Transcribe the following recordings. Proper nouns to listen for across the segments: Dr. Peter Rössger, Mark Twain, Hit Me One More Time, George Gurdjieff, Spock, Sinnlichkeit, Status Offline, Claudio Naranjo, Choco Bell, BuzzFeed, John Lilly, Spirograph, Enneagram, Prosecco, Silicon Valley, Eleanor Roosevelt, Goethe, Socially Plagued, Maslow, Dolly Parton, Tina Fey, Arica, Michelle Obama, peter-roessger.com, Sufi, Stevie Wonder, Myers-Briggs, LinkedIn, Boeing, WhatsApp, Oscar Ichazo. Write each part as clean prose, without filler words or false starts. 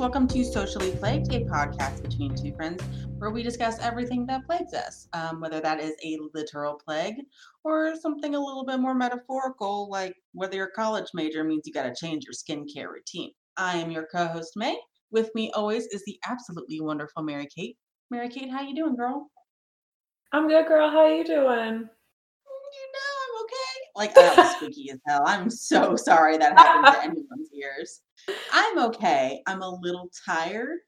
welcome to Socially Plagued, a podcast between two friends where we discuss everything that plagues us, whether that is a literal plague or something a little bit more metaphorical, like whether your college major means you got to change your skincare routine. I am your co-host, May. With me always is the absolutely wonderful Mary Kate. Mary Kate, how you doing, girl? I'm good, girl. How you doing? Like, that was squeaky as hell. I'm so sorry that happened to anyone's ears. I'm okay. I'm a little tired.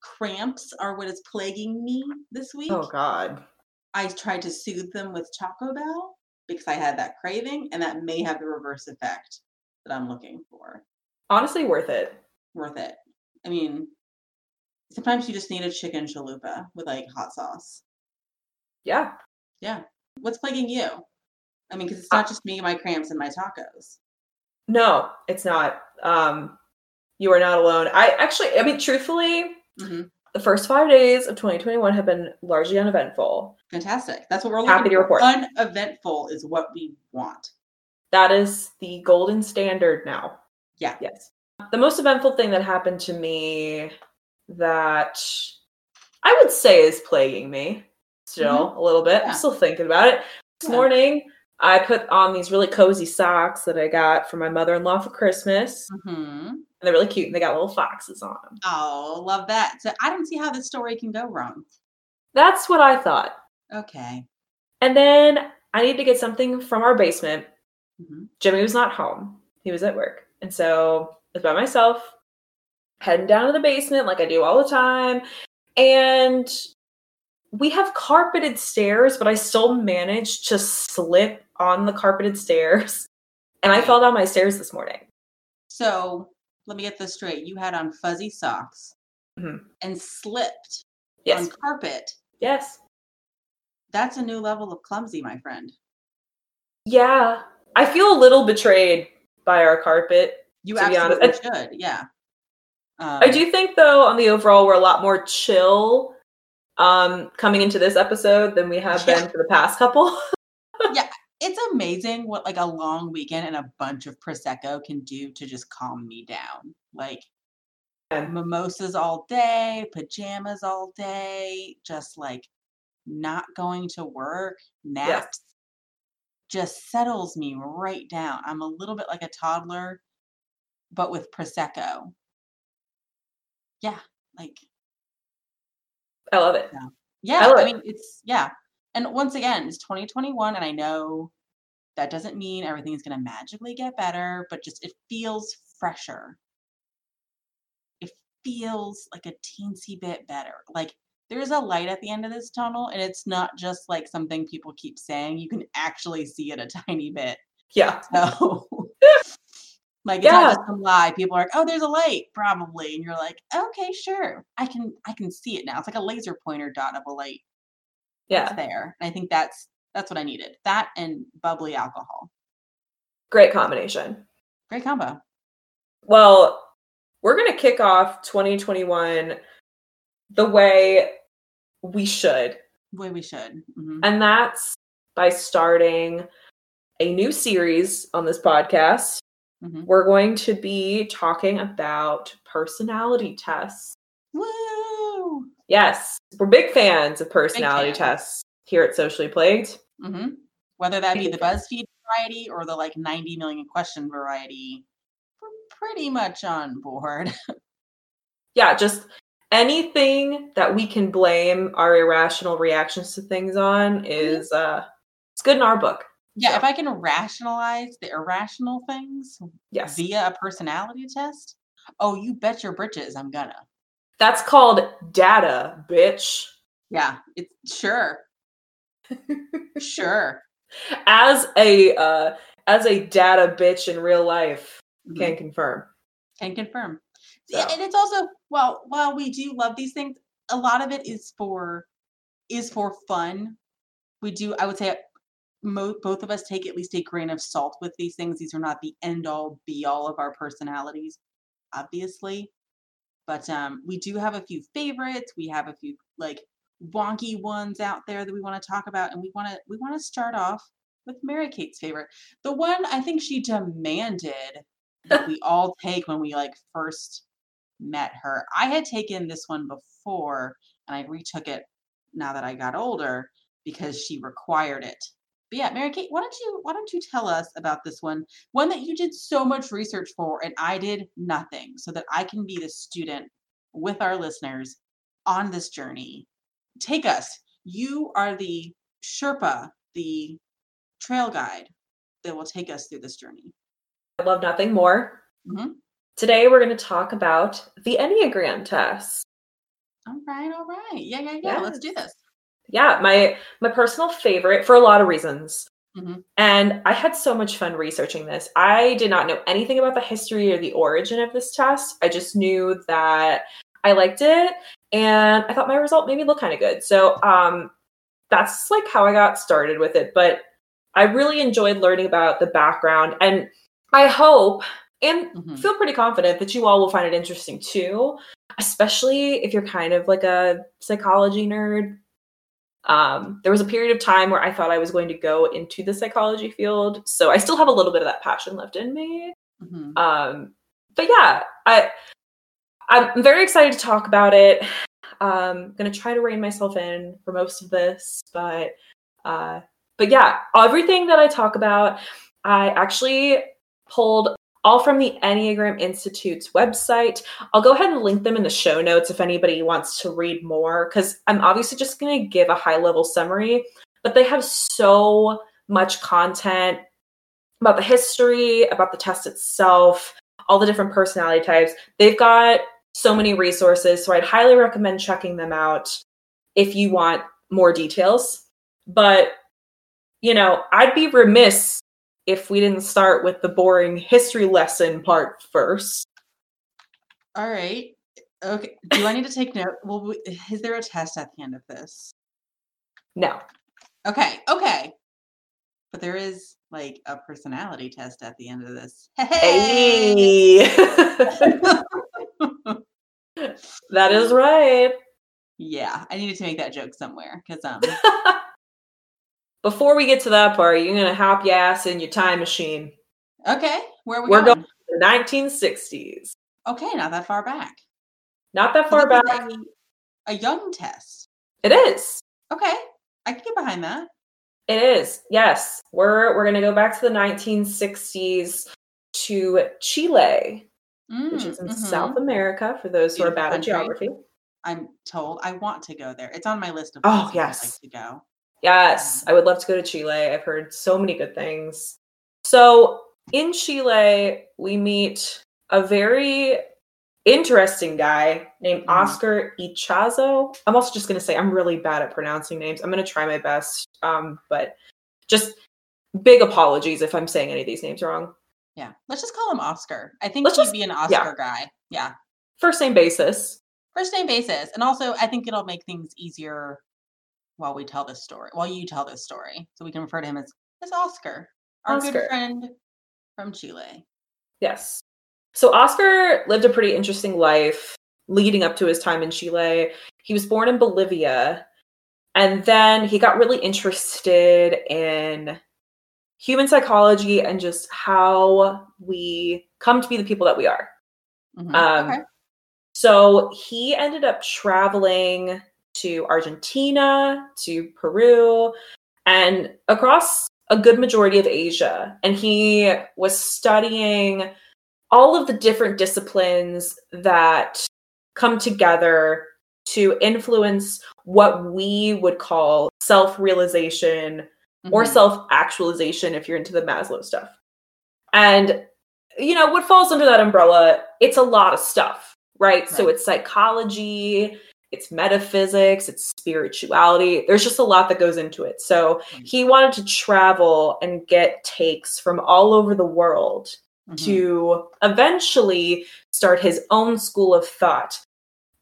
Cramps are what is plaguing me this week. Oh, God. I tried to soothe them with Choco Bell because I had that craving, and that may have the reverse effect that I'm looking for. Honestly, worth it. Worth it. I mean, sometimes you just need a chicken chalupa with, like, hot sauce. Yeah. Yeah. What's plaguing you? I mean, because it's not just me, my cramps, and my tacos. No, it's not. You are not alone. Truthfully, the first 5 days of 2021 have been largely uneventful. Fantastic. That's what we're looking to report. Uneventful is what we want. That is the golden standard now. Yeah. Yes. The most eventful thing that happened to me that I would say is plaguing me still a little bit. Yeah. I'm still thinking about it. This morning, I put on these really cozy socks that I got from my mother-in-law for Christmas. And they're really cute. And they got little foxes on them. Oh, love that. So I don't see how this story can go wrong. That's what I thought. Okay. And then I needed to get something from our basement. Jimmy was not home. He was at work. And so I was by myself, heading down to the basement like I do all the time. And we have carpeted stairs, but I still managed to slip on the carpeted stairs. And I fell down my stairs this morning. So let me get this straight. You had on fuzzy socks and slipped on carpet. Yes. That's a new level of clumsy, my friend. Yeah. I feel a little betrayed by our carpet. You absolutely should. Yeah. I do think, though, on the overall, we're a lot more chill coming into this episode than we have been for the past couple. Yeah, it's amazing what like a long weekend and a bunch of Prosecco can do to just calm me down. Like mimosas all day, pajamas all day, just like not going to work, naps just settles me right down. I'm a little bit like a toddler, but with Prosecco. Yeah, like I love it. Yeah. I mean, it's. And once again, it's 2021. And I know that doesn't mean everything is going to magically get better, but just, it feels fresher. It feels like a teensy bit better. Like there's a light at the end of this tunnel and it's not just like something people keep saying. You can actually see it a tiny bit. Yeah. So like, it's not just some lie. People are like, oh, there's a light, probably. And you're like, okay, sure. I can see it now. It's like a laser pointer dot of a light. Yeah. It's there. And I think that's what I needed. That and bubbly alcohol. Great combination. Great combo. Well, we're going to kick off 2021 the way we should. The way we should. And that's by starting a new series on this podcast. We're going to be talking about personality tests. Woo! Yes. We're big fans of personality tests here at Socially Plagued. Whether that be the BuzzFeed variety or the like 90 million question variety, we're pretty much on board. Yeah, just anything that we can blame our irrational reactions to things on is it's good in our book. Yeah, if I can rationalize the irrational things via a personality test, oh, you bet your britches I'm gonna. That's called data, bitch. Yeah, it's sure. Sure. As a data bitch in real life, can confirm. Can confirm. So. Yeah, and it's also, well, while we do love these things, a lot of it is for fun. We do, I would say, both of us take at least a grain of salt with these things. These are not the end all be all of our personalities, obviously. But we do have a few favorites. We have a few like wonky ones out there that we want to talk about. And we want to start off with Mary Kate's favorite. The one I think she demanded that we all take when we like first met her. I had taken this one before and I retook it now that I got older because she required it. But yeah, Mary Kate, why don't you tell us about this one that you did so much research for and I did nothing, so that I can be the student with our listeners on this journey. Take us. You are the Sherpa, the trail guide that will take us through this journey. I love nothing more. Mm-hmm. Today, we're going to talk about the Enneagram test. All right. Yeah. Yes. Let's do this. Yeah, my personal favorite for a lot of reasons. Mm-hmm. And I had so much fun researching this. I did not know anything about the history or the origin of this test. I just knew that I liked it and I thought my result made me look kind of good. So that's like how I got started with it. But I really enjoyed learning about the background, and I hope and mm-hmm. feel pretty confident that you all will find it interesting too, especially if you're kind of like a psychology nerd. There was a period of time where I thought I was going to go into the psychology field. So I still have a little bit of that passion left in me. Mm-hmm. But yeah, I'm very excited to talk about it. I'm going to try to rein myself in for most of this, but yeah, everything that I talk about, I actually pulled all from the Enneagram Institute's website. I'll go ahead and link them in the show notes if anybody wants to read more, because I'm obviously just going to give a high-level summary, but they have so much content about the history, about the test itself, all the different personality types. They've got so many resources, so I'd highly recommend checking them out if you want more details. But, you know, I'd be remiss if we didn't start with the boring history lesson part first. All right. Okay. Do I need to take note? Well, is there a test at the end of this? No. Okay. But there is like a personality test at the end of this. Hey! That is right. Yeah. I needed to make that joke somewhere because, before we get to that part, you're going to hop your ass in your time machine. Okay. Where are we going? We're going to the 1960s. Okay. Not that far back. Not that far back. A young test. It is. Okay. I can get behind that. It is. Yes. We're going to go back to the 1960s to Chile, which is in mm-hmm. South America, for those who are bad at geography. I'm told I want to go there. It's on my list of places I'd like to go. Yes, I would love to go to Chile. I've heard so many good things. So in Chile, we meet a very interesting guy named Oscar Ichazo. I'm also just going to say I'm really bad at pronouncing names. I'm going to try my best, but just big apologies if I'm saying any of these names wrong. Yeah, let's just call him Oscar. I think he'd be an Oscar guy. Yeah. First name basis. And also, I think it'll make things easier while you tell this story. So we can refer to him as Oscar, our good friend from Chile. Yes. So Oscar lived a pretty interesting life leading up to his time in Chile. He was born in Bolivia, and then he got really interested in human psychology and just how we come to be the people that we are. Mm-hmm. So he ended up traveling to Argentina, to Peru, and across a good majority of Asia. And he was studying all of the different disciplines that come together to influence what we would call self-realization mm-hmm. or self-actualization if you're into the Maslow stuff. And, you know, what falls under that umbrella, it's a lot of stuff, right? So it's psychology, it's metaphysics, it's spirituality. There's just a lot that goes into it. So he wanted to travel and get takes from all over the world mm-hmm. to eventually start his own school of thought,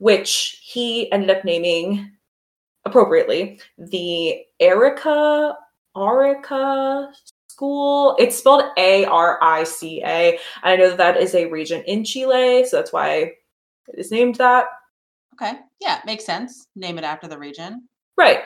which he ended up naming, appropriately, the Arica school. It's spelled Arica. I know that is a region in Chile, so that's why it is named that. Okay. Yeah, makes sense. Name it after the region. Right.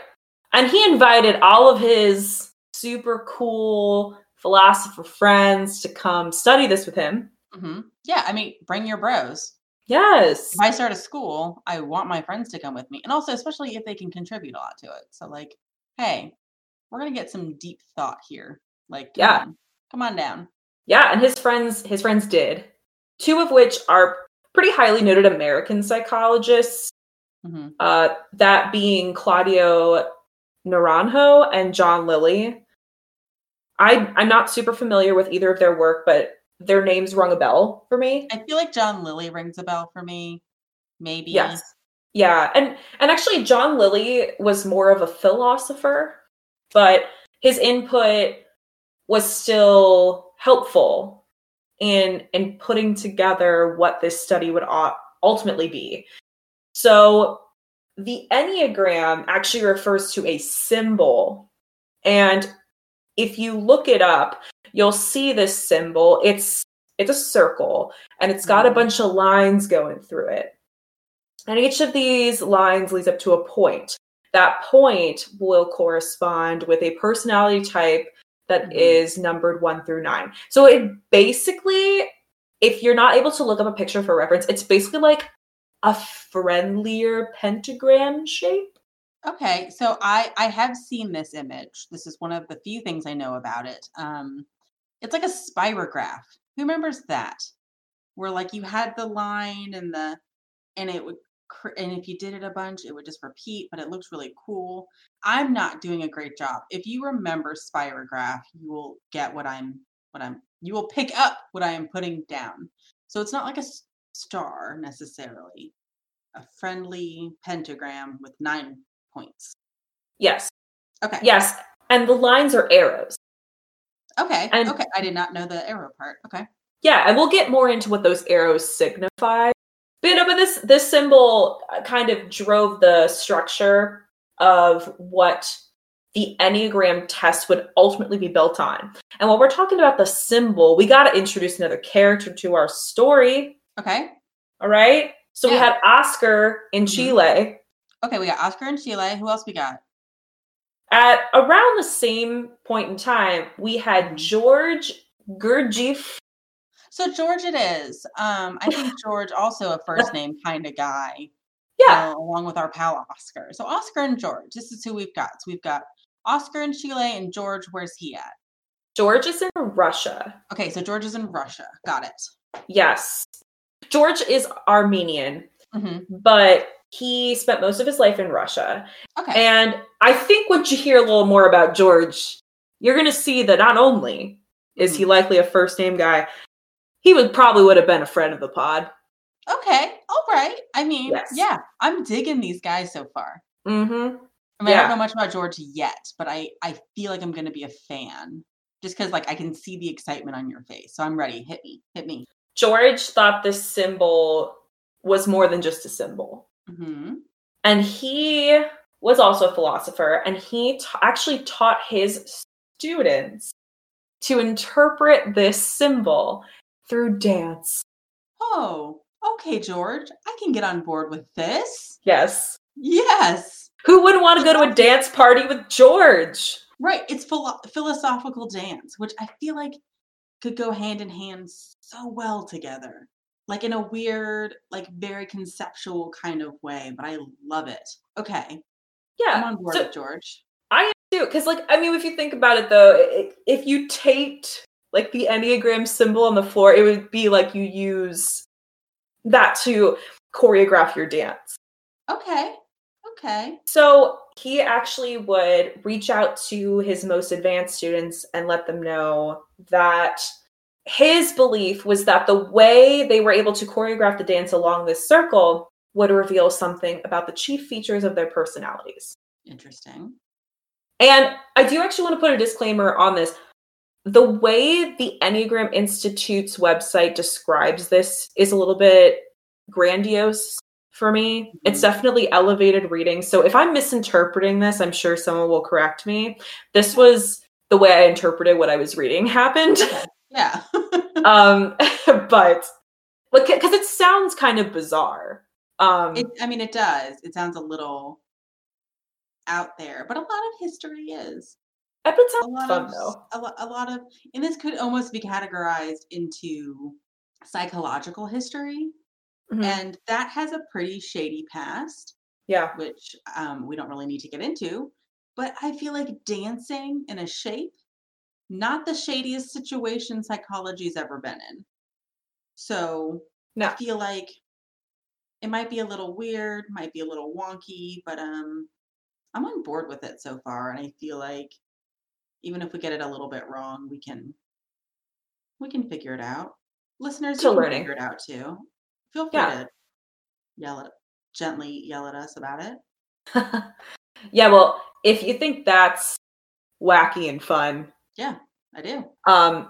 And he invited all of his super cool philosopher friends to come study this with him. Mm-hmm. Yeah, I mean, bring your bros. Yes. If I start a school, I want my friends to come with me. And also, especially if they can contribute a lot to it. So like, hey, we're going to get some deep thought here. Like, come on down. Yeah. And his friends did, two of which are pretty highly noted American psychologists. Mm-hmm. That being Claudio Naranjo and John Lilly. I'm not super familiar with either of their work, but their names rung a bell for me. I feel like John Lilly rings a bell for me. Maybe. Yes. Yeah. And actually John Lilly was more of a philosopher, but his input was still helpful in putting together what this study would ultimately be. So the Enneagram actually refers to a symbol. And if you look it up, you'll see this symbol. It's a circle, and it's got a bunch of lines going through it. And each of these lines leads up to a point. That point will correspond with a personality type that is numbered 1 through 9. So it basically, if you're not able to look up a picture for reference, it's basically like a friendlier pentagram shape. Okay, so I have seen this image. This is one of the few things I know about it. It's like a spirograph. Who remembers that? Where like you had the line and if you did it a bunch, it would just repeat, but it looks really cool. I'm not doing a great job. If you remember spirograph, you will get you will pick up what I am putting down. So it's not like a star necessarily. A friendly pentagram with 9 points. Yes. Okay. Yes. And the lines are arrows. Okay. Okay. I did not know the arrow part. Okay. Yeah. And we'll get more into what those arrows signify. But, you know, this symbol kind of drove the structure of what the Enneagram test would ultimately be built on. And while we're talking about the symbol, we got to introduce another character to our story. Okay. All right. So we had Oscar in Chile. Okay. We got Oscar in Chile. Who else we got? At around the same point in time, we had George Gurdjieff. So George it is. I think George also a first name kind of guy. Yeah. Along with our pal Oscar. So Oscar and George, this is who we've got. So we've got Oscar in Chile, and George, where's he at? George is in Russia. Okay, so George is in Russia. Got it. Yes. George is Armenian, but he spent most of his life in Russia. Okay. And I think once you hear a little more about George, you're going to see that not only is he likely a first name guy, he probably would have been a friend of the pod. Okay. All right. I mean, yeah, I'm digging these guys so far. Mm-hmm. I mean, I don't know much about George yet, but I feel like I'm going to be a fan just because like I can see the excitement on your face. So I'm ready. Hit me. George thought this symbol was more than just a symbol. Mm-hmm. And he was also a philosopher, and he actually taught his students to interpret this symbol through dance. Oh, okay, George. I can get on board with this. Yes. Yes. Who wouldn't want to go to a dance party with George? Right. It's philosophical dance, which I feel like could go hand in hand so well together. Like in a weird, like very conceptual kind of way, but I love it. Okay. Yeah. I'm on board with George. I am too. Because, like, I mean, if you think about it though, if you taped like the Enneagram symbol on the floor, it would be like you use that to choreograph your dance. Okay. Okay. So he actually would reach out to his most advanced students and let them know that his belief was that the way they were able to choreograph the dance along this circle would reveal something about the chief features of their personalities. Interesting. And I do actually want to put a disclaimer on this. The way the Enneagram Institute's website describes this is a little bit grandiose for me. Mm-hmm. It's definitely elevated reading. So if I'm misinterpreting this, I'm sure someone will correct me. This was the way I interpreted what I was reading happened. Okay. Yeah. But because it sounds kind of bizarre. It does. It sounds a little out there, but a lot of history is. But it sounds fun, though. A lot of, and this could almost be categorized into psychological history. Mm-hmm. And that has a pretty shady past. Yeah. Which we don't really need to get into. But I feel like dancing in a shape, not the shadiest situation psychology's ever been in. So no. I feel like it might be a little weird, might be a little wonky, but I'm on board with it so far. And I feel like even if we get it a little bit wrong, we can figure it out. Listeners, you can figure it out too. Feel free to gently yell at us about it. Yeah, well, if you think that's wacky and fun. Yeah, I do.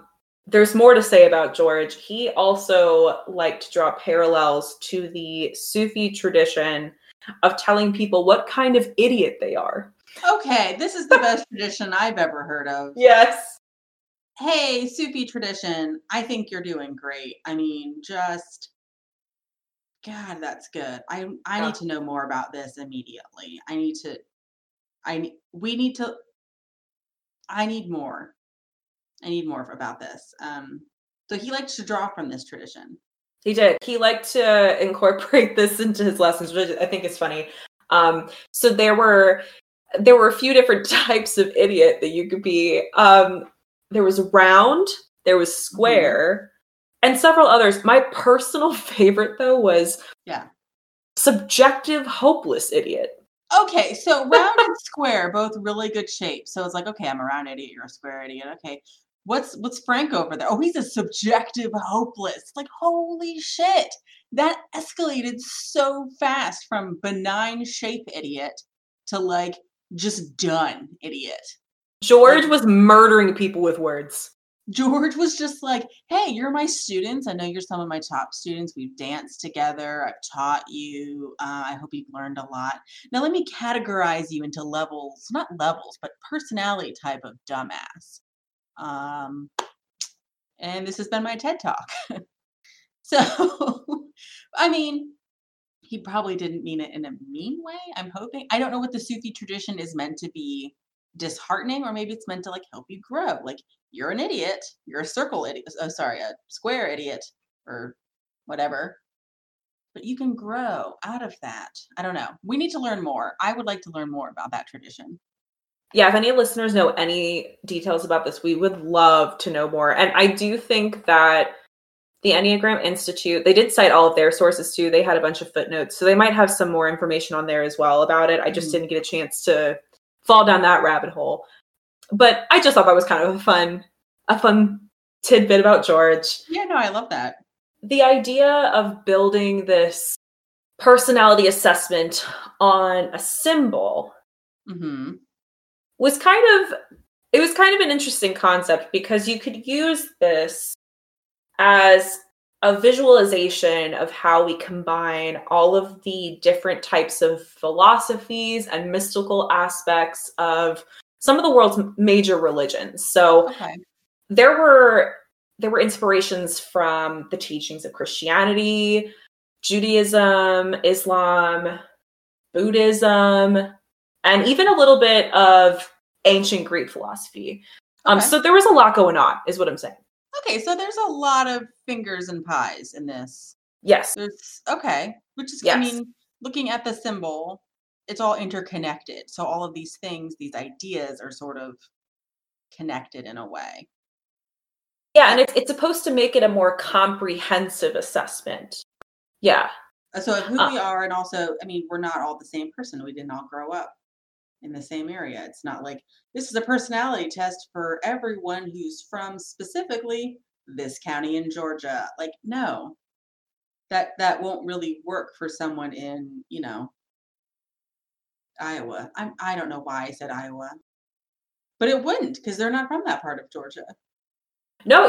There's more to say about George. He also liked to draw parallels to the Sufi tradition of telling people what kind of idiot they are. Okay, this is the best tradition I've ever heard of. Yes. Hey, Sufi tradition, I think you're doing great. I mean, just... God, that's good. I need to know more about this immediately. I need more about this. So he likes to draw from this tradition. He did. He liked to incorporate this into his lessons, which I think is funny. So there were a few different types of idiot that you could be. There was round, there was square, and several others. My personal favorite though was subjective, hopeless idiot. Okay, so round and square, both really good shape. So it's like, okay, I'm a round idiot, you're a square idiot. Okay, what's Frank over there? Oh, he's a subjective hopeless. Like, holy shit. That escalated so fast from benign shape idiot to like just done idiot. George was murdering people with words. George was just like, hey, you're my students. I know you're some of my top students. We've danced together. I've taught you. I hope you've learned a lot. Now let me categorize you into levels, not levels, but personality type of dumbass. And this has been my TED Talk. So, I mean, he probably didn't mean it in a mean way. I'm hoping. I don't know what the Sufi tradition is meant to be disheartening, or maybe it's meant to like help you grow. Like, you're an idiot. You're a circle idiot. Oh, sorry, a square idiot or whatever. But you can grow out of that. I don't know. We need to learn more. I would like to learn more about that tradition. Yeah, if any listeners know any details about this, we would love to know more. And I do think that the Enneagram Institute, they did cite all of their sources too. They had a bunch of footnotes. So they might have some more information on there as well about it. I just didn't get a chance to fall down that rabbit hole. But I just thought that was kind of a fun tidbit about George. Yeah, no, I love that. The idea of building this personality assessment on a symbol was kind of an interesting concept, because you could use this as a visualization of how we combine all of the different types of philosophies and mystical aspects of some of the world's major religions. So there were inspirations from the teachings of Christianity, Judaism, Islam, Buddhism, and even a little bit of ancient Greek philosophy. So there was a lot going on, is what I'm saying. Okay, so there's a lot of fingers and pies in this. Yes. Which is, yes. I mean, looking at the symbol, it's all interconnected. So all of these things, these ideas are sort of connected in a way. Yeah, and it's supposed to make it a more comprehensive assessment. Yeah. So of who we are, and also, I mean, we're not all the same person. We didn't all grow up in the same area. It's not like this is a personality test for everyone who's from specifically this county in Georgia. Like, no, that won't really work for someone in, you know, Iowa. I don't know why I said Iowa, but it wouldn't, because they're not from that part of Georgia. No,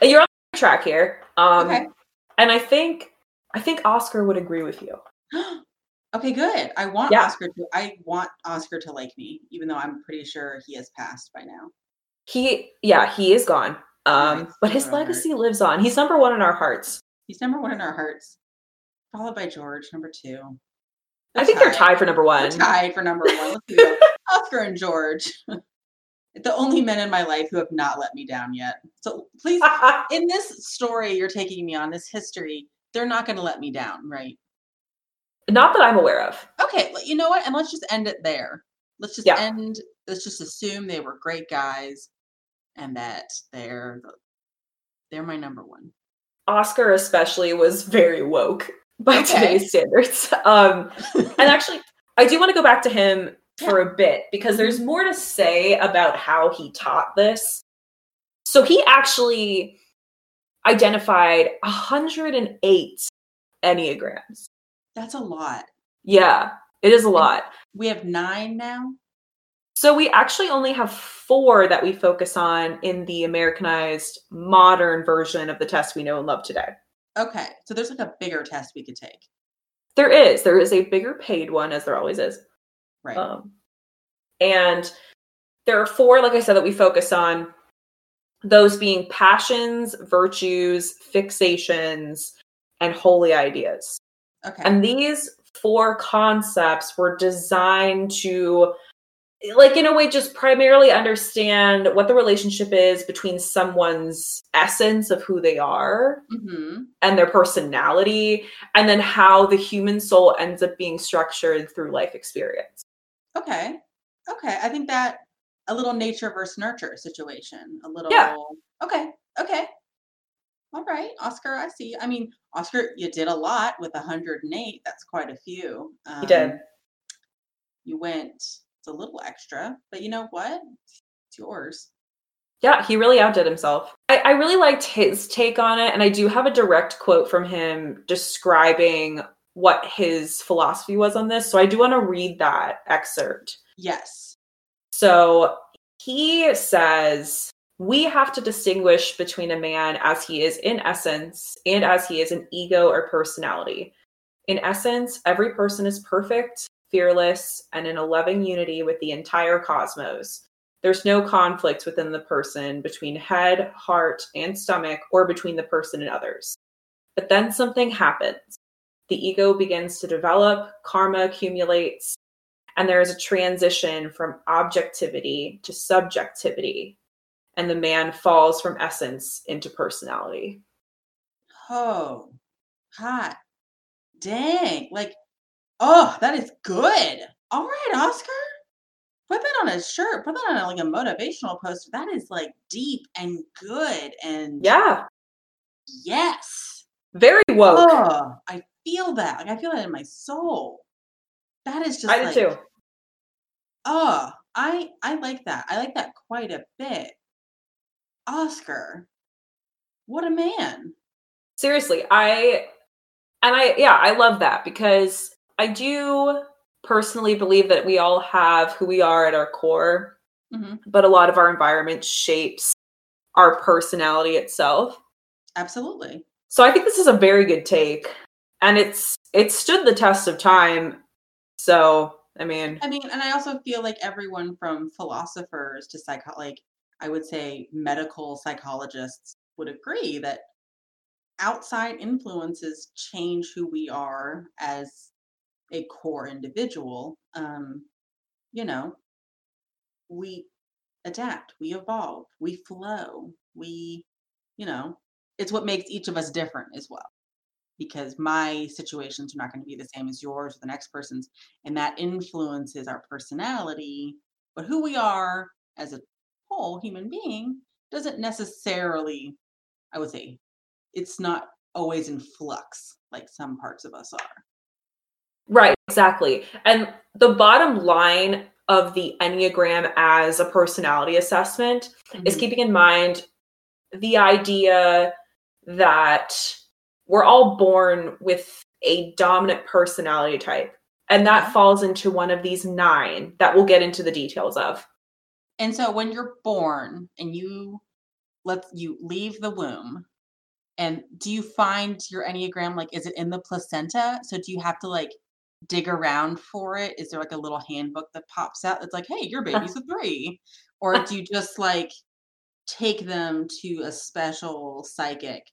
you're on the track here. And I think Oscar would agree with you. Okay, good. I want Oscar to like me, even though I'm pretty sure he has passed by now. He is gone. But his legacy lives on. He's number one in our hearts. He's number one in our hearts, followed by George, number two. I think they're tied for number one. They're tied for number one. Oscar and George, the only men in my life who have not let me down yet. So please, in this story you're taking me on, this history, they're not going to let me down, right? Not that I'm aware of. Okay. You know what? And let's just end it there. Let's just assume they were great guys and that they're my number one. Oscar especially was very woke by today's standards. And actually, I do want to go back to him for a bit because there's more to say about how he taught this. So he actually identified 108 Enneagrams. That's a lot. Yeah, it is a lot. We have 9 now. So we actually only have 4 that we focus on in the Americanized modern version of the test we know and love today. Okay. So there's like a bigger test we could take. There is. There is a bigger paid one, as there always is. Right. And there are 4, like I said, that we focus on, those being passions, virtues, fixations, and holy ideas. Okay. And these 4 concepts were designed to, like, in a way, just primarily understand what the relationship is between someone's essence of who they are and their personality, and then how the human soul ends up being structured through life experience. Okay. Okay. I think that a little nature versus nurture situation, a little. Yeah. Okay. Okay. All right, Oscar, I see. I mean, Oscar, you did a lot with 108. That's quite a few. You did. You went a little extra, but you know what? It's yours. Yeah, he really outdid himself. I really liked his take on it. And I do have a direct quote from him describing what his philosophy was on this. So I do want to read that excerpt. Yes. So he says, "We have to distinguish between a man as he is in essence and as he is in ego or personality. In essence, every person is perfect, fearless, and in a loving unity with the entire cosmos. There's no conflict within the person between head, heart, and stomach, or between the person and others. But then something happens. The ego begins to develop, karma accumulates, and there is a transition from objectivity to subjectivity. And the man falls from essence into personality." Oh, hot. Dang. Like, oh, that is good. All right, Oscar. Put that on a shirt. Put that on like a motivational poster. That is like deep and good. And yeah. Yes. Very woke. Oh, I feel that. Like, I feel that in my soul. That is just I do too. Oh, I like that. I like that quite a bit. Oscar, what a man. Seriously, I love that because I do personally believe that we all have who we are at our core, but a lot of our environment shapes our personality itself. Absolutely. So I think this is a very good take, and it stood the test of time. So, I mean, and I also feel like everyone from philosophers to I would say medical psychologists would agree that outside influences change who we are as a core individual. We adapt, we evolve, we flow, it's what makes each of us different as well, because my situations are not going to be the same as yours or the next person's, and that influences our personality, but who we are as a whole human being doesn't necessarily, I would say, it's not always in flux like some parts of us are. Right, exactly. And the bottom line of the Enneagram as a personality assessment is keeping in mind the idea that we're all born with a dominant personality type. And that falls into one of these 9 that we'll get into the details of. And so when you're born and you leave the womb, and do you find your Enneagram, is it in the placenta? So do you have to dig around for it? Is there a little handbook that pops out that's hey, your baby's a 3? Or do you just take them to a special psychic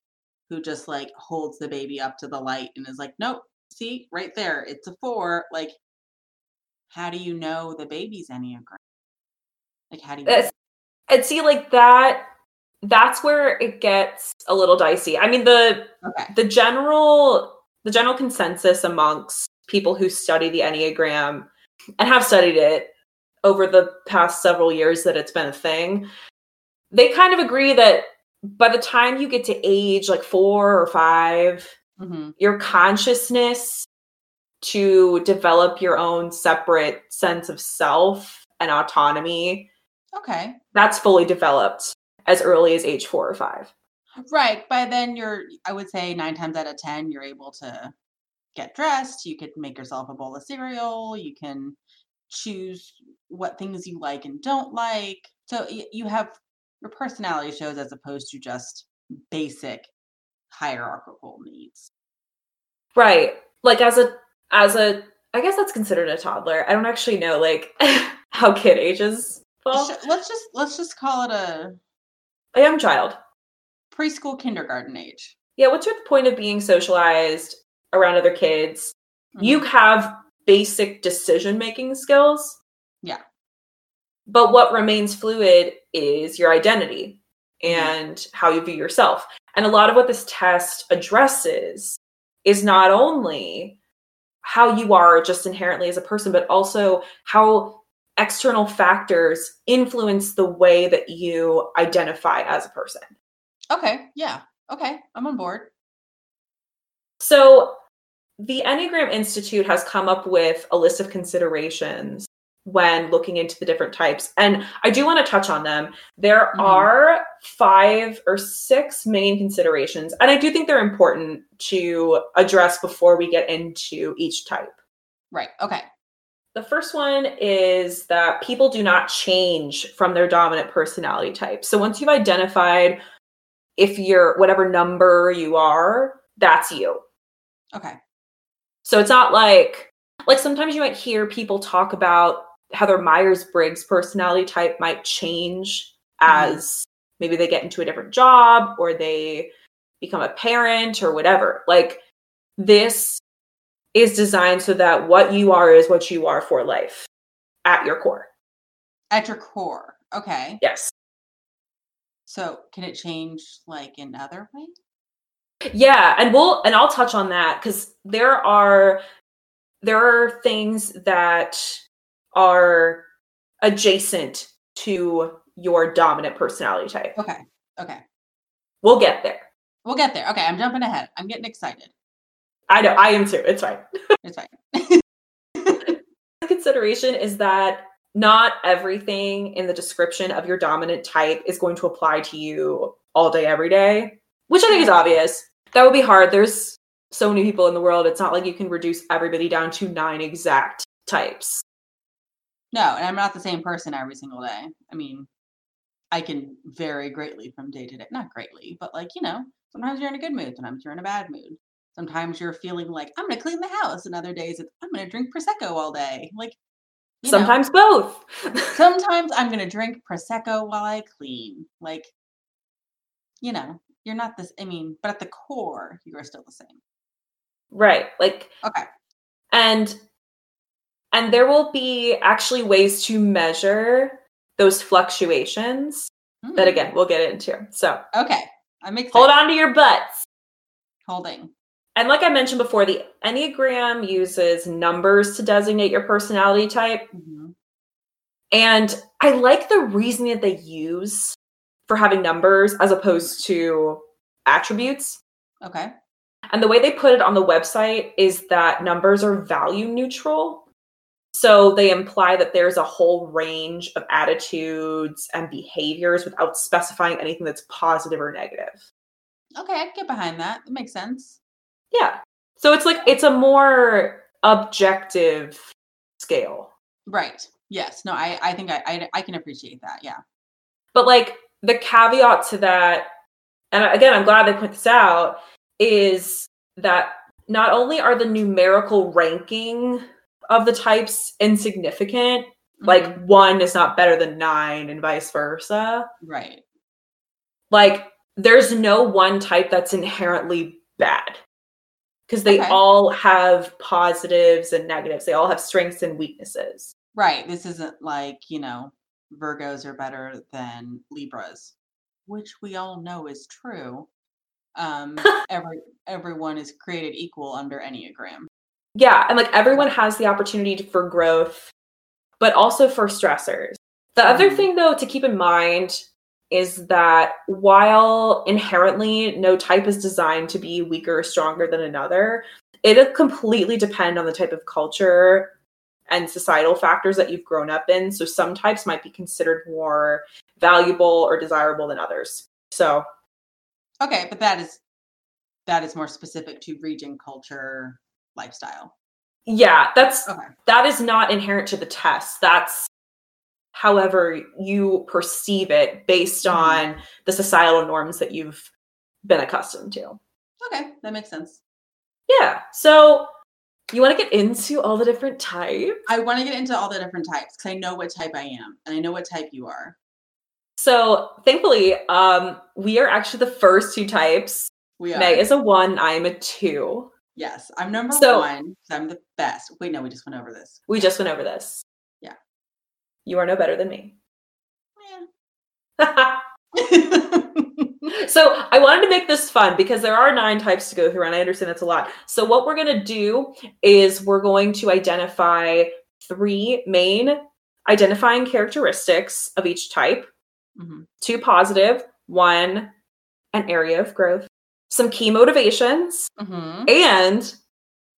who just holds the baby up to the light and is nope, see right there, it's a 4. How do you know the baby's Enneagram? How do you know? And see, that that's where it gets a little dicey. I mean, the general consensus amongst people who study the Enneagram and have studied it over the past several years that it's been a thing, they kind of agree that by the time you get to age like 4 or 5, mm-hmm. your consciousness to develop your own separate sense of self and autonomy, okay, that's fully developed as early as age 4 or 5. Right. By then you're, I would say 9 times out of 10, you're able to get dressed. You could make yourself a bowl of cereal. You can choose what things you like and don't like. So you have your personality shows as opposed to just basic hierarchical needs. Right. Like as a, I guess that's considered a toddler. I don't actually know like how kid ages fall. Let's just call it a young child. Preschool, kindergarten age. Yeah. What's your point of being socialized around other kids? Mm-hmm. You have basic decision-making skills. Yeah. But what remains fluid is your identity and mm-hmm. how you view yourself. And a lot of what this test addresses is not only how you are just inherently as a person, but also how external factors influence the way that you identify as a person. Okay. Yeah. Okay. I'm on board. So the Enneagram Institute has come up with a list of considerations when looking into the different types. And I do want to touch on them. There mm-hmm. are 5 or 6 main considerations. And I do think they're important to address before we get into each type. Right. Okay. The first one is that people do not change from their dominant personality type. So once you've identified if you're whatever number you are, that's you. Okay. So it's not like sometimes you might hear people talk about how their Myers-Briggs personality type might change mm-hmm. as maybe they get into a different job or they become a parent or whatever. Like this is designed so that what you are is what you are for life at your core. At your core. Okay. Yes. So can it change like in other ways? Yeah. And I'll touch on that because there are things that are adjacent to your dominant personality type. Okay. Okay. We'll get there. Okay. I'm jumping ahead. I'm getting excited. I know. I am too. It's fine. It's fine. The consideration is that not everything in the description of your dominant type is going to apply to you all day, every day, which I think is obvious. That would be hard. There's so many people in the world. It's not like you can reduce everybody down to 9 exact types. No, and I'm not the same person every single day. I mean, I can vary greatly from day to day. Not greatly, but like, you know, sometimes you're in a good mood. Sometimes you're in a bad mood. Sometimes you're feeling like, I'm going to clean the house. And other days, it's, I'm going to drink Prosecco all day. Like, you sometimes know, both. Sometimes I'm going to drink Prosecco while I clean. Like, you know, you're not this, I mean, but at the core, you are still the same. Right. Like, okay. And there will be actually ways to measure those fluctuations that, again, we'll get into. So, okay. I'm excited. Hold on to your butts. Holding. And like I mentioned before, the Enneagram uses numbers to designate your personality type. Mm-hmm. And I like the reasoning that they use for having numbers as opposed to attributes. Okay. And the way they put it on the website is that numbers are value neutral. So they imply that there's a whole range of attitudes and behaviors without specifying anything that's positive or negative. Okay, I can get behind that. That makes sense. Yeah. So it's like, it's a more objective scale. Right. Yes. No, I think I can appreciate that. Yeah. But like the caveat to that, and again, I'm glad they put this out, is that not only are the numerical ranking of the types insignificant, mm-hmm. like 1 is not better than 9 and vice versa. Right. Like there's no one type that's inherently bad. Because they okay. all have positives and negatives. They all have strengths and weaknesses. Right. This isn't like, you know, Virgos are better than Libras. which we all know is true, everyone is created equal under Enneagram. Yeah, and like everyone has the opportunity for growth, but also for stressors. The other thing, though, to keep in mind is that while inherently no type is designed to be weaker or stronger than another, it'll completely depend on the type of culture and societal factors that you've grown up in. So some types might be considered more valuable or desirable than others. So, okay, but that is more specific to region, culture, lifestyle. Yeah, that is not inherent to the test. That's however you perceive it based on the societal norms that you've been accustomed to. Okay, that makes sense. Yeah. So you want to get into all the different types? I want to get into all the different types because I know what type I am and I know what type you are. So thankfully, we are actually the first two types. We are. Meg is a 1. I am a 2. Yes. I'm number 1. I'm the best. Wait, no, we just went over this. We just went over this. Yeah. You are no better than me. Yeah. So I wanted to make this fun because there are 9 types to go through, and I understand that's a lot. So what we're going to do is we're going to identify 3 main identifying characteristics of each type, 2 positive, 1 an area of growth, some key motivations, and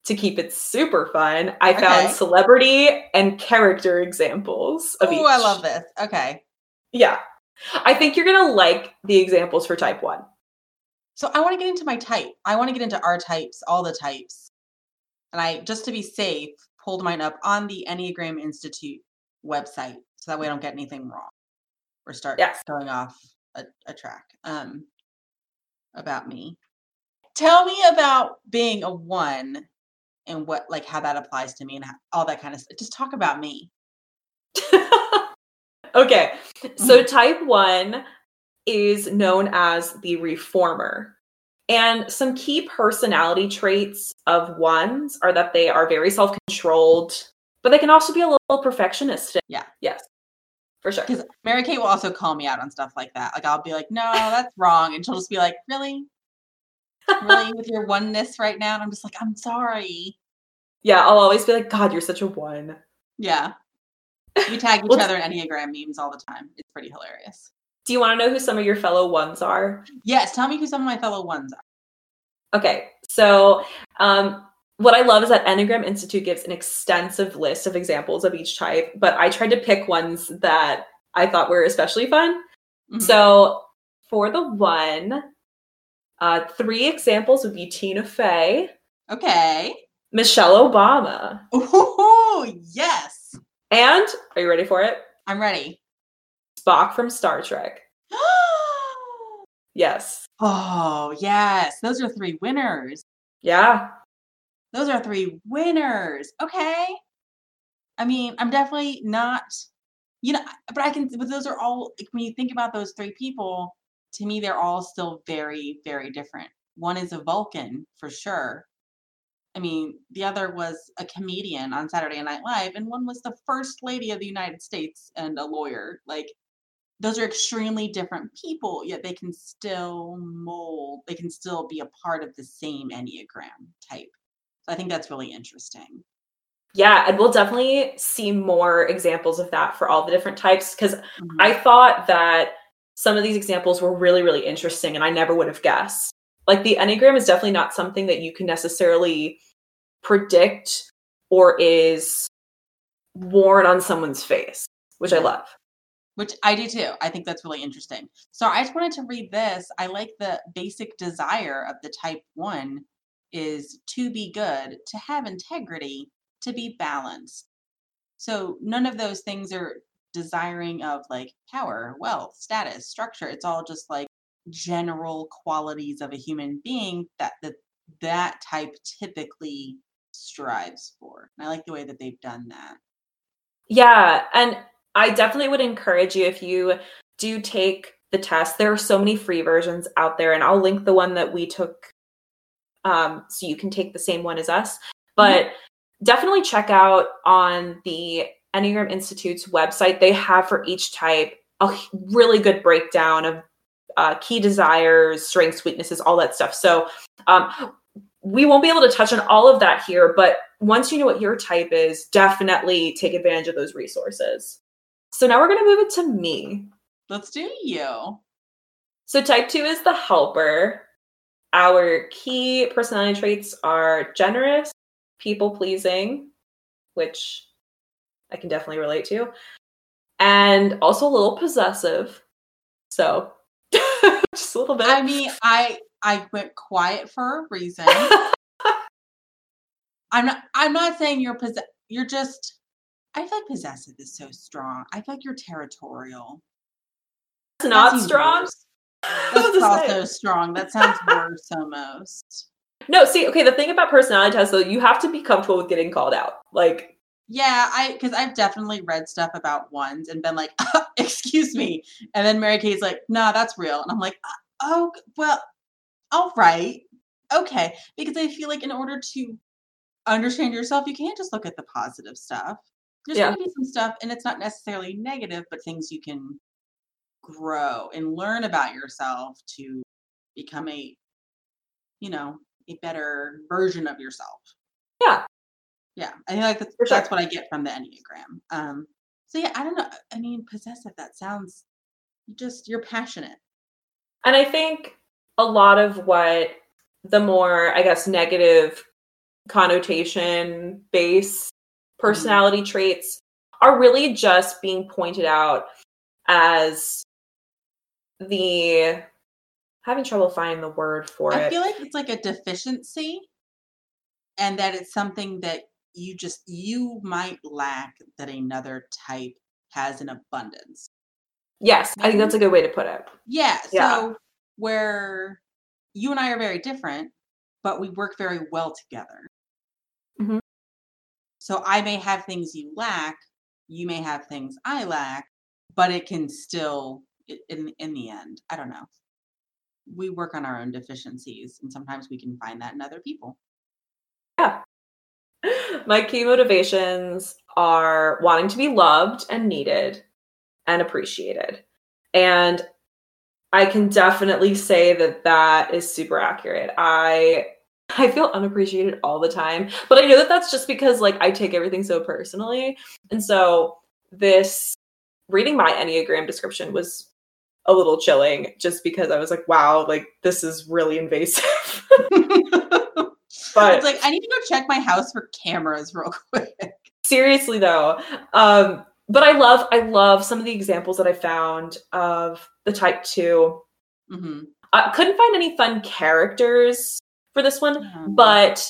to keep it super fun, I found celebrity and character examples of each. Oh, I love this. Okay. Yeah. I think you're going to like the examples for type 1. So I want to get into my type. I want to get into our types, all the types. And I, just to be safe, pulled mine up on the Enneagram Institute website. So that way I don't get anything wrong or start going off a track about me. Tell me about being a 1 and what, like how that applies to me and how, all that kind of stuff. Just talk about me. Okay, so type 1 is known as the reformer. And some key personality traits of 1s are that they are very self-controlled, but they can also be a little perfectionistic. Yeah. Yes, for sure. Because Mary Kate will also call me out on stuff like that. Like, I'll be like, no, that's wrong. And she'll just be like, really? Really with your oneness right now? And I'm just like, I'm sorry. Yeah, I'll always be like, God, you're such a 1. Yeah. We tag each other in Enneagram memes all the time. It's pretty hilarious. Do you want to know who some of your fellow 1s are? Yes, tell me who some of my fellow 1s are. Okay, so what I love is that Enneagram Institute gives an extensive list of examples of each type, but I tried to pick ones that I thought were especially fun. So for the 1, 3 examples would be Tina Fey. Okay. Michelle Obama. Ooh, yes. And are you ready for it? I'm ready. Spock from Star Trek. Yes. Oh, yes. Those are 3 winners. Yeah. Those are 3 winners. Okay. I mean, I'm definitely not, you know, but those are all, when you think about those 3 people, to me, they're all still very, very different. One is a Vulcan for sure. I mean, the other was a comedian on Saturday Night Live, and one was the First Lady of the United States and a lawyer. Like, those are extremely different people, yet they can still mold, they can still be a part of the same Enneagram type. So I think that's really interesting. Yeah, and we'll definitely see more examples of that for all the different types, because I thought that some of these examples were really, really interesting, and I never would have guessed. Like, the Enneagram is definitely not something that you can necessarily predict or is worn on someone's face, which I love. Which I do too. I think that's really interesting. So I just wanted to read this. I like the basic desire of the type 1 is to be good, to have integrity, to be balanced. So none of those things are desiring of like power, wealth, status, structure. It's all just like general qualities of a human being that that type typically strives for. And I like the way that they've done that. Yeah, and I definitely would encourage you, if you do take the test, there are so many free versions out there, and I'll link the one that we took so you can take the same one as us. But definitely check out on the Enneagram Institute's website. They have for each type a really good breakdown of key desires, strengths, weaknesses, all that stuff. So we won't be able to touch on all of that here, but once you know what your type is, definitely take advantage of those resources. So now we're going to move it to me. Let's do you. So type 2 is the helper. Our key personality traits are generous, people-pleasing, which I can definitely relate to, and also a little possessive. So just a little bit. I mean, I went quiet for a reason. I'm not saying you're possessive. You're just, I feel like possessive is so strong. I feel like you're territorial. It's not strong. That's also strong. That sounds worse almost. No, see, okay, the thing about personality tests, though, you have to be comfortable with getting called out. Like, yeah, because I've definitely read stuff about ones and been like, oh, excuse me. And then Mary Kay's like, no, that's real. And I'm like, oh, well, all right. Okay. Because I feel like in order to understand yourself, you can't just look at the positive stuff. There's going to be some stuff, and it's not necessarily negative, but things you can grow and learn about yourself to become a better version of yourself. Yeah. I think like that's what I get from the Enneagram. So yeah, I don't know. I mean, possessive, that sounds just, you're passionate. And I think a lot of what the more, I guess, negative connotation based personality traits are really just being pointed out as the, having trouble finding the word for it. I feel like it's like a deficiency, and that it's something that you might lack that another type has in abundance. Yes, I think that's a good way to put it. Yeah. So where you and I are very different, but we work very well together. Mm-hmm. So I may have things you lack, you may have things I lack, but it can still, in the end, I don't know. We work on our own deficiencies, and sometimes we can find that in other people. Yeah. My key motivations are wanting to be loved and needed and appreciated. And I can definitely say that is super accurate. I feel unappreciated all the time, but I know that's just because like I take everything so personally. And so reading my Enneagram description was a little chilling just because I was like, wow, like this is really invasive. But it's like, I need to go check my house for cameras real quick. Seriously though. But I love some of the examples that I found of the type 2. Mm-hmm. I couldn't find any fun characters for this one, but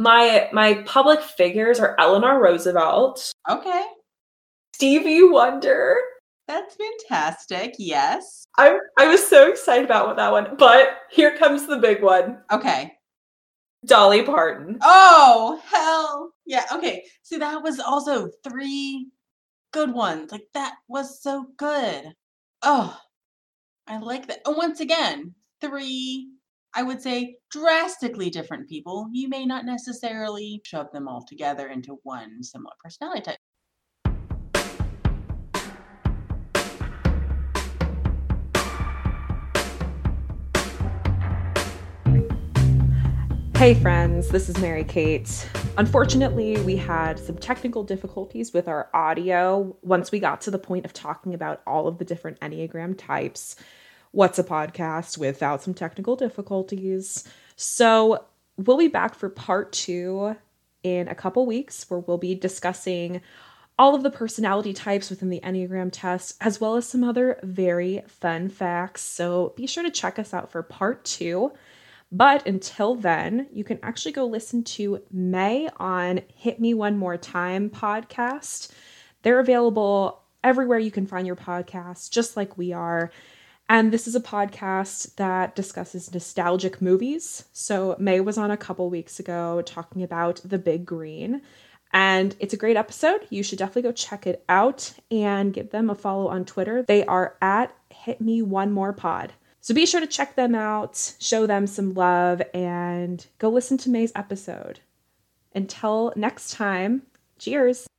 my public figures are Eleanor Roosevelt. Okay. Stevie Wonder. That's fantastic. Yes. I was so excited about that one, but here comes the big one. Okay. Dolly Parton. Oh, hell yeah. Okay. So that was also 3 good ones. Like that was so good. Oh, I like that. Oh, once again, 3, I would say drastically different people. You may not necessarily shove them all together into one similar personality type. Hey friends, this is Mary Kate. Unfortunately, we had some technical difficulties with our audio once we got to the point of talking about all of the different Enneagram types. What's a podcast without some technical difficulties? So we'll be back for part 2 in a couple weeks, where we'll be discussing all of the personality types within the Enneagram test, as well as some other very fun facts. So be sure to check us out for part 2. But until then, you can actually go listen to May on Hit Me One More Time podcast. They're available everywhere you can find your podcasts, just like we are. And this is a podcast that discusses nostalgic movies. So May was on a couple weeks ago talking about The Big Green. And it's a great episode. You should definitely go check it out and give them a follow on Twitter. They are at Hit Me One More Pod. So be sure to check them out, show them some love, and go listen to May's episode. Until next time, cheers!